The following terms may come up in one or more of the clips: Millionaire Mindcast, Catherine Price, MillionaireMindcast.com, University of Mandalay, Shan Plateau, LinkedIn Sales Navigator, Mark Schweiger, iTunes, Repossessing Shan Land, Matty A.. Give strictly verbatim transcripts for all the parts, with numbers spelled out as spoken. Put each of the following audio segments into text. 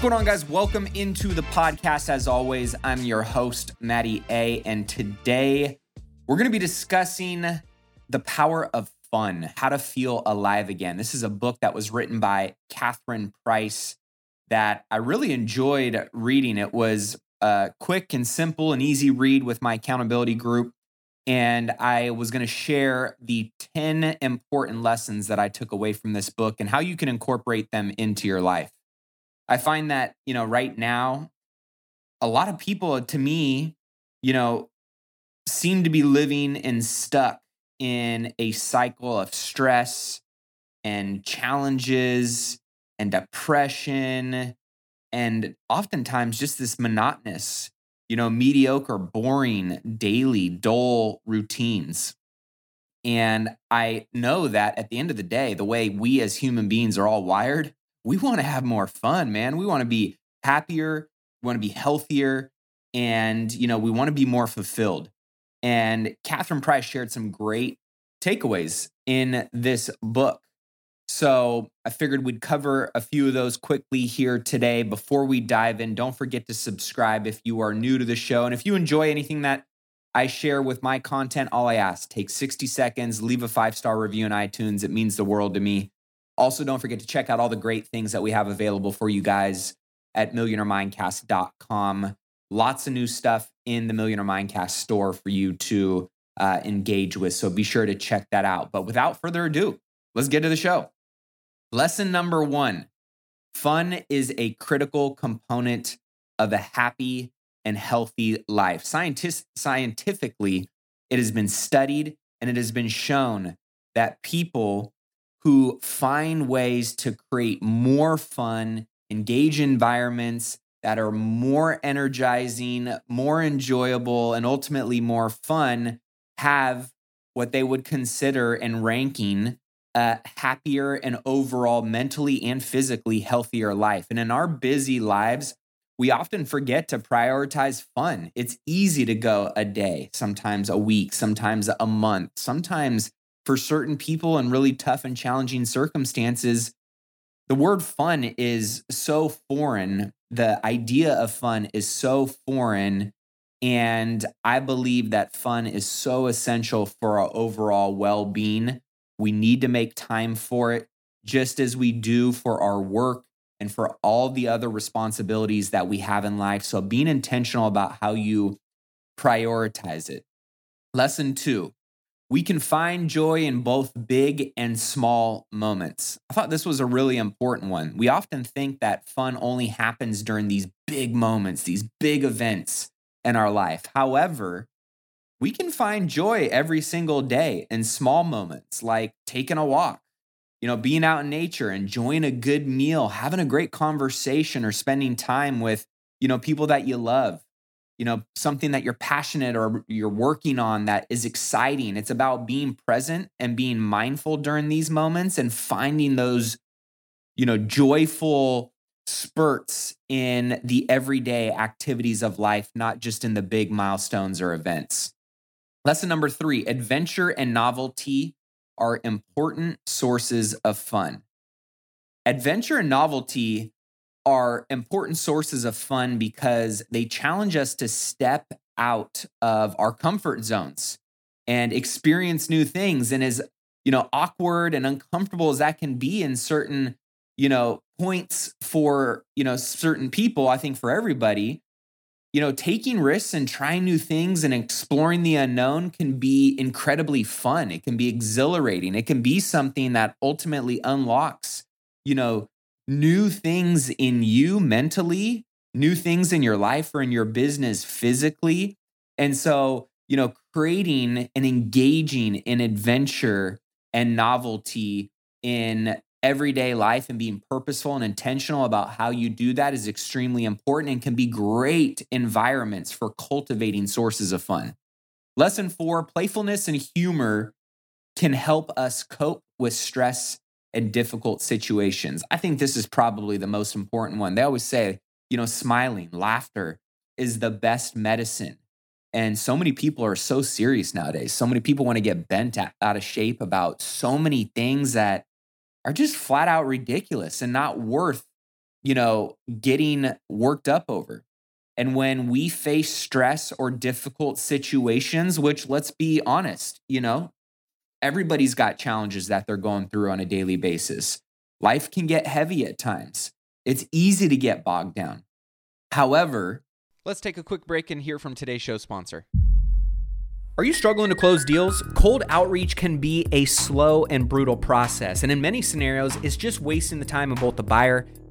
What's going on, guys? Welcome into the podcast. As always, I'm your host, Matty A., and today we're going to be discussing The Power of Fun, How to Feel Alive Again. This is a book that was written by Catherine Price that I really enjoyed reading. It was a quick and simple and easy read with my accountability group, and I was going to share the ten important lessons that I took away from this book and how you can incorporate them into your life. I find that, you know, right now, a lot of people, to me, you know, seem to be living and stuck in a cycle of stress and challenges and depression and oftentimes just this monotonous, you know, mediocre, boring, daily, dull routines. And I know that at the end of the day, the way we as human beings are all wired, we want to have more fun, man. We want to be happier. We want to be healthier. And, you know, we want to be more fulfilled. And Catherine Price shared some great takeaways in this book. So I figured we'd cover a few of those quickly here today. Before we dive in, don't forget to subscribe if you are new to the show. And if you enjoy anything that I share with my content, all I ask, take sixty seconds, leave a five-star review in iTunes. It means the world to me. Also, don't forget to check out all the great things that we have available for you guys at millionaire mindcast dot com. Lots of new stuff in the Millionaire Mindcast store for you to uh, engage with, so be sure to check that out. But without further ado, let's get to the show. Lesson number one, fun is a critical component of a happy and healthy life. Scientist, scientifically, it has been studied and it has been shown that people who find ways to create more fun, engage environments that are more energizing, more enjoyable, and ultimately more fun, have what they would consider in ranking a happier and overall mentally and physically healthier life. And in our busy lives, we often forget to prioritize fun. It's easy to go a day, sometimes a week, sometimes a month, sometimes for certain people in really tough and challenging circumstances. The word fun is so foreign. The idea of fun is so foreign. And I believe that fun is so essential for our overall well-being. We need to make time for it, just as we do for our work and for all the other responsibilities that we have in life. So being intentional about how you prioritize it. Lesson two. We can find joy in both big and small moments. I thought this was a really important one. We often think that fun only happens during these big moments, these big events in our life. However, we can find joy every single day in small moments, like taking a walk, you know, being out in nature, enjoying a good meal, having a great conversation, or spending time with, you know, people that you love. You know, something that you're passionate or you're working on that is exciting. It's about being present and being mindful during these moments and finding those, you know, joyful spurts in the everyday activities of life, not just in the big milestones or events. Lesson number three, adventure and novelty are important sources of fun. Adventure and novelty are important sources of fun because they challenge us to step out of our comfort zones and experience new things. And as, you know, awkward and uncomfortable as that can be in certain, you know, points for, you know, certain people, I think for everybody, you know, taking risks and trying new things and exploring the unknown can be incredibly fun. It can be exhilarating. It can be something that ultimately unlocks, you know, new things in you mentally, new things in your life or in your business physically. And so, you know, creating and engaging in adventure and novelty in everyday life and being purposeful and intentional about how you do that is extremely important and can be great environments for cultivating sources of fun. Lesson four, playfulness and humor can help us cope with stress and difficult situations. I think this is probably the most important one. They always say, you know, smiling, laughter is the best medicine. And so many people are so serious nowadays. So many people want to get bent out of shape about so many things that are just flat out ridiculous and not worth you know, getting worked up over. And when we face stress or difficult situations, which let's be honest, you know, everybody's got challenges that they're going through on a daily basis. Life can get heavy at times. It's easy to get bogged down. However, let's take a quick break and hear from today's show sponsor. Are you struggling to close deals? Cold outreach can be a slow and brutal process. And in many scenarios, it's just wasting the time of both the buyer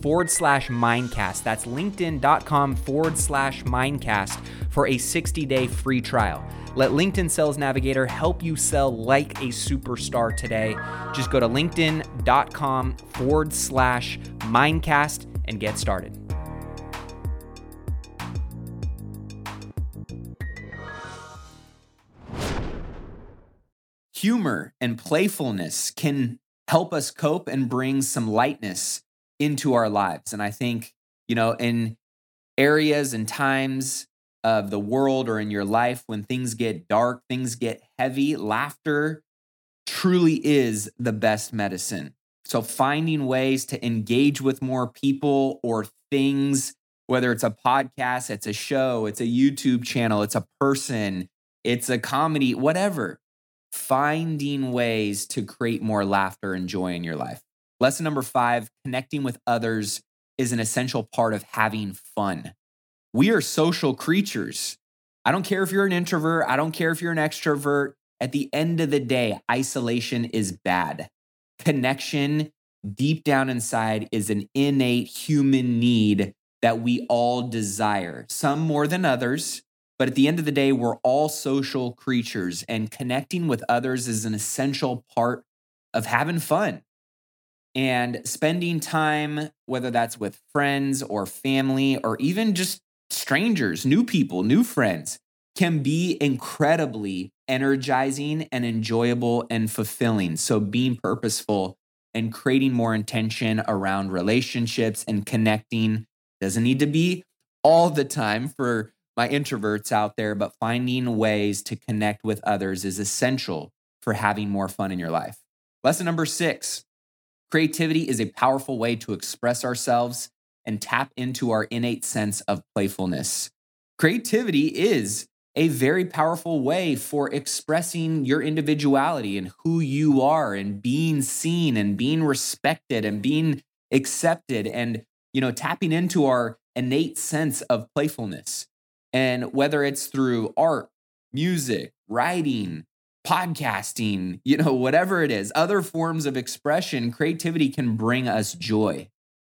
forward slash Mindcast. That's linkedin.com forward slash Mindcast for a sixty-day free trial. Let LinkedIn Sales Navigator help you sell like a superstar today. Just go to linkedin.com forward slash Mindcast and get started. Humor and playfulness can help us cope and bring some lightness into our lives. And I think, you know, in areas and times of the world or in your life, when things get dark, things get heavy, laughter truly is the best medicine. So finding ways to engage with more people or things, whether it's a podcast, it's a show, it's a YouTube channel, it's a person, it's a comedy, whatever, finding ways to create more laughter and joy in your life. Lesson number five, connecting with others is an essential part of having fun. We are social creatures. I don't care if you're an introvert. I don't care if you're an extrovert. At the end of the day, isolation is bad. Connection deep down inside is an innate human need that we all desire, some more than others. But at the end of the day, we're all social creatures, and connecting with others is an essential part of having fun. And spending time, whether that's with friends or family or even just strangers, new people, new friends, can be incredibly energizing and enjoyable and fulfilling. So being purposeful and creating more intention around relationships and connecting doesn't need to be all the time for my introverts out there, but finding ways to connect with others is essential for having more fun in your life. Lesson number six. Creativity is a powerful way to express ourselves and tap into our innate sense of playfulness. Creativity is a very powerful way for expressing your individuality and who you are and being seen and being respected and being accepted and, you know, tapping into our innate sense of playfulness. And whether it's through art, music, writing, podcasting, you know, whatever it is, other forms of expression, creativity can bring us joy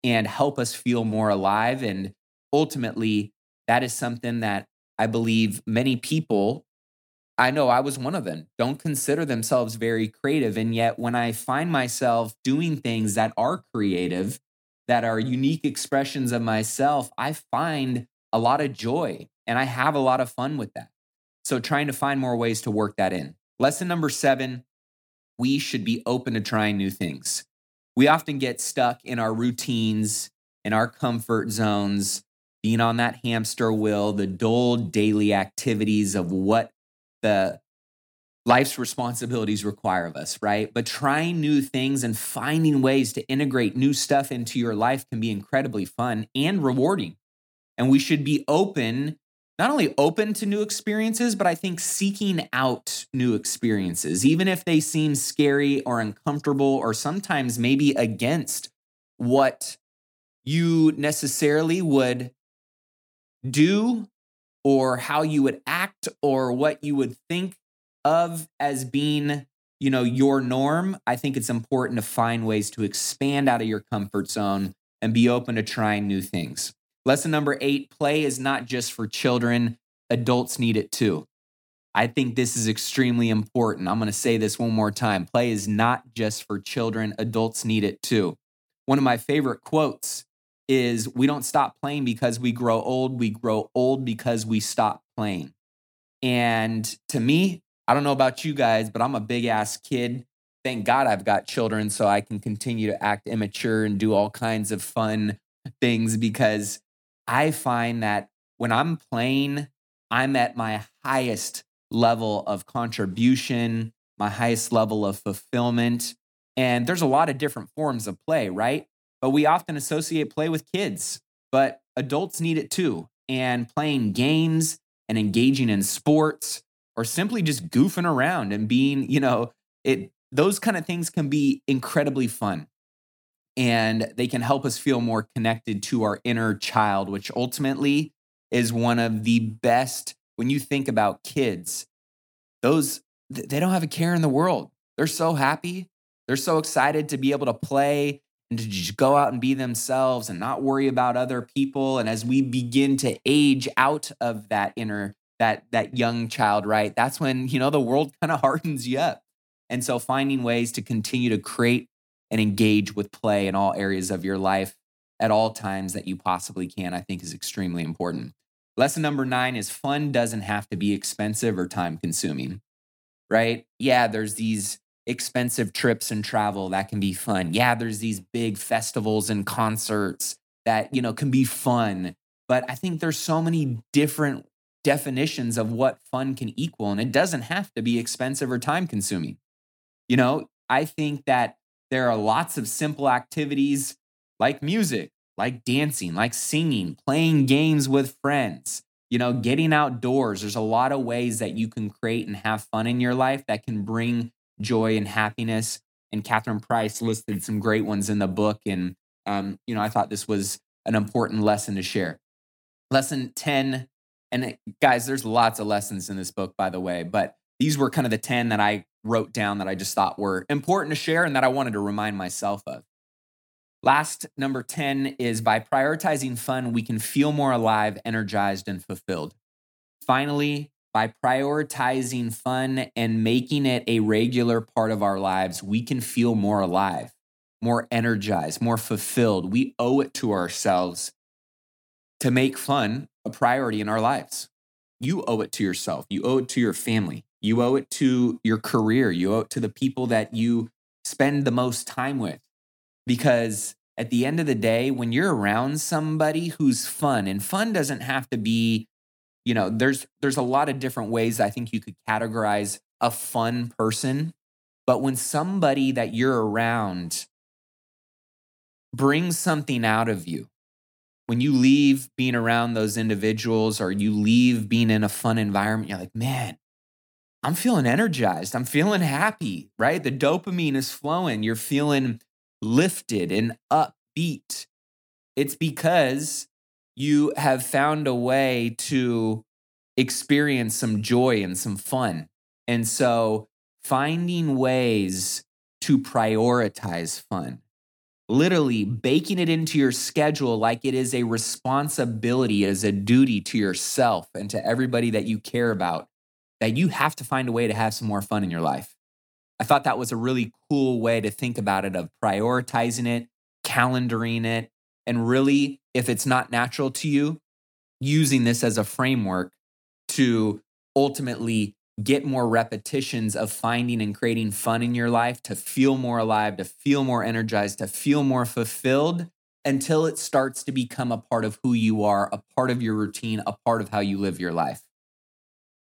and help us feel more alive. And ultimately, that is something that I believe many people, I know I was one of them, don't consider themselves very creative. And yet when I find myself doing things that are creative, that are unique expressions of myself, I find a lot of joy and I have a lot of fun with that. So trying to find more ways to work that in. Lesson number seven, we should be open to trying new things. We often get stuck in our routines, in our comfort zones, being on that hamster wheel, the dull daily activities of what the life's responsibilities require of us, right? But trying new things and finding ways to integrate new stuff into your life can be incredibly fun and rewarding. And we should be open Not only open to new experiences, but I think seeking out new experiences, even if they seem scary or uncomfortable or sometimes maybe against what you necessarily would do or how you would act or what you would think of as being, you know, your norm, I think it's important to find ways to expand out of your comfort zone and be open to trying new things. Lesson number eight, play is not just for children. Adults need it too. I think this is extremely important. I'm going to say this one more time. Play is not just for children. Adults need it too. One of my favorite quotes is, we don't stop playing because we grow old. We grow old because we stop playing. And to me, I don't know about you guys, but I'm a big ass kid. Thank God I've got children so I can continue to act immature and do all kinds of fun things, because I find that when I'm playing, I'm at my highest level of contribution, my highest level of fulfillment. And there's a lot of different forms of play, right? But we often associate play with kids, but adults need it too. And playing games and engaging in sports, or simply just goofing around and being, you know, it, those kind of things can be incredibly fun. And they can help us feel more connected to our inner child, which ultimately is one of the best. When you think about kids, those, they don't have a care in the world. They're so happy. They're so excited to be able to play and to just go out and be themselves and not worry about other people. And as we begin to age out of that inner, that that young child, right? That's when, you know, the world kind of hardens you up. And so finding ways to continue to create and engage with play in all areas of your life at all times that you possibly can, I think is extremely important. Lesson number nine is, fun doesn't have to be expensive or time consuming, right? Yeah, there's these expensive trips and travel that can be fun. Yeah, there's these big festivals and concerts that, you know, can be fun. But I think there's so many different definitions of what fun can equal, and it doesn't have to be expensive or time consuming. You know, I think that there are lots of simple activities like music, like dancing, like singing, playing games with friends, you know, getting outdoors. There's a lot of ways that you can create and have fun in your life that can bring joy and happiness. And Catherine Price listed some great ones in the book. And, um, you know, I thought this was an important lesson to share. Lesson ten. And guys, there's lots of lessons in this book, by the way, but these were kind of the ten that I wrote down that I just thought were important to share and that I wanted to remind myself of. Last, number ten is, by prioritizing fun, we can feel more alive, energized, and fulfilled. Finally, by prioritizing fun and making it a regular part of our lives, we can feel more alive, more energized, more fulfilled. We owe it to ourselves to make fun a priority in our lives. You owe it to yourself. You owe it to your family. You owe it to your career. You owe it to the people that you spend the most time with. Because at the end of the day, when you're around somebody who's fun, and fun doesn't have to be, you know, there's there's a lot of different ways I think you could categorize a fun person. But when somebody that you're around brings something out of you, when you leave being around those individuals or you leave being in a fun environment, you're like, man, I'm feeling energized. I'm feeling happy, right? The dopamine is flowing. You're feeling lifted and upbeat. It's because you have found a way to experience some joy and some fun. And so finding ways to prioritize fun, literally baking it into your schedule like it is a responsibility, as a duty to yourself and to everybody that you care about, that you have to find a way to have some more fun in your life. I thought that was a really cool way to think about it, of prioritizing it, calendaring it, and really, if it's not natural to you, using this as a framework to ultimately get more repetitions of finding and creating fun in your life, to feel more alive, to feel more energized, to feel more fulfilled, until it starts to become a part of who you are, a part of your routine, a part of how you live your life.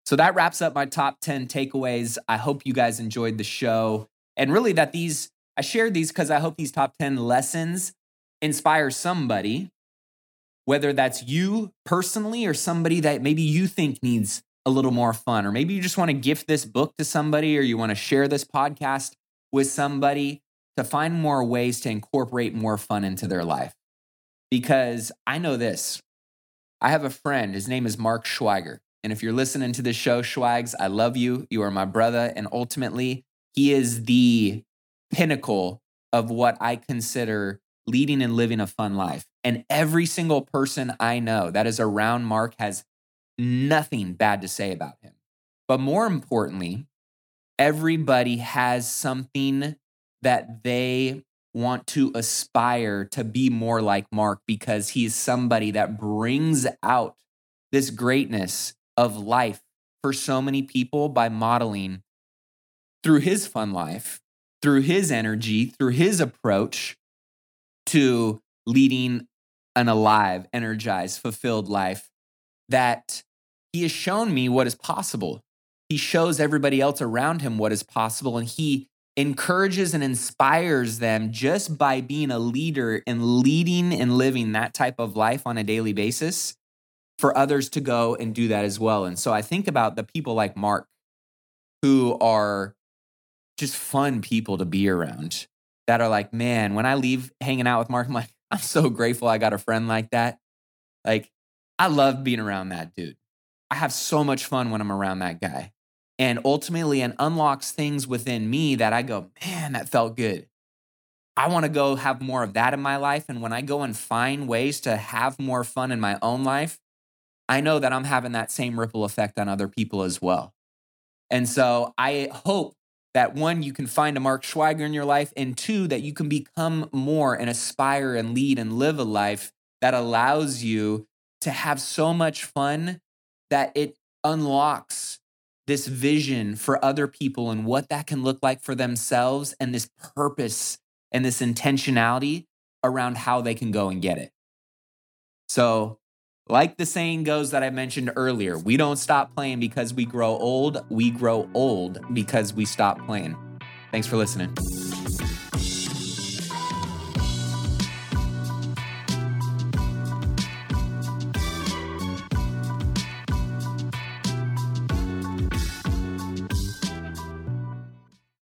So that wraps up my top ten takeaways. I hope you guys enjoyed the show. And really that these, I shared these because I hope these top ten lessons inspire somebody, whether that's you personally or somebody that maybe you think needs a little more fun, or maybe you just want to gift this book to somebody, or you want to share this podcast with somebody, to find more ways to incorporate more fun into their life. Because I know this, I have a friend. His name is Mark Schweiger. And if you're listening to this show, Schweigs, I love you. You are my brother. And ultimately, he is the pinnacle of what I consider leading and living a fun life. And every single person I know that is around Mark has nothing bad to say about him. But more importantly, everybody has something that they want to aspire to be more like Mark, because he's somebody that brings out this greatness of life for so many people by modeling through his fun life, through his energy, through his approach to leading an alive, energized, fulfilled life, that he has shown me what is possible. He shows everybody else around him what is possible, and he encourages and inspires them just by being a leader and leading and living that type of life on a daily basis for others to go and do that as well. And so I think about the people like Mark, who are just fun people to be around, that are like, man, when I leave hanging out with Mark, I'm like, I'm so grateful I got a friend like that. Like, I love being around that dude. I have so much fun when I'm around that guy. And ultimately, it unlocks things within me that I go, man, that felt good. I want to go have more of that in my life. And when I go and find ways to have more fun in my own life, I know that I'm having that same ripple effect on other people as well. And so I hope that one, you can find a Mark Schweiger in your life, and two, that you can become more and aspire and lead and live a life that allows you to have so much fun that it unlocks this vision for other people and what that can look like for themselves, and this purpose and this intentionality around how they can go and get it. So, like the saying goes that I mentioned earlier, we don't stop playing because we grow old. We grow old because we stop playing. Thanks for listening.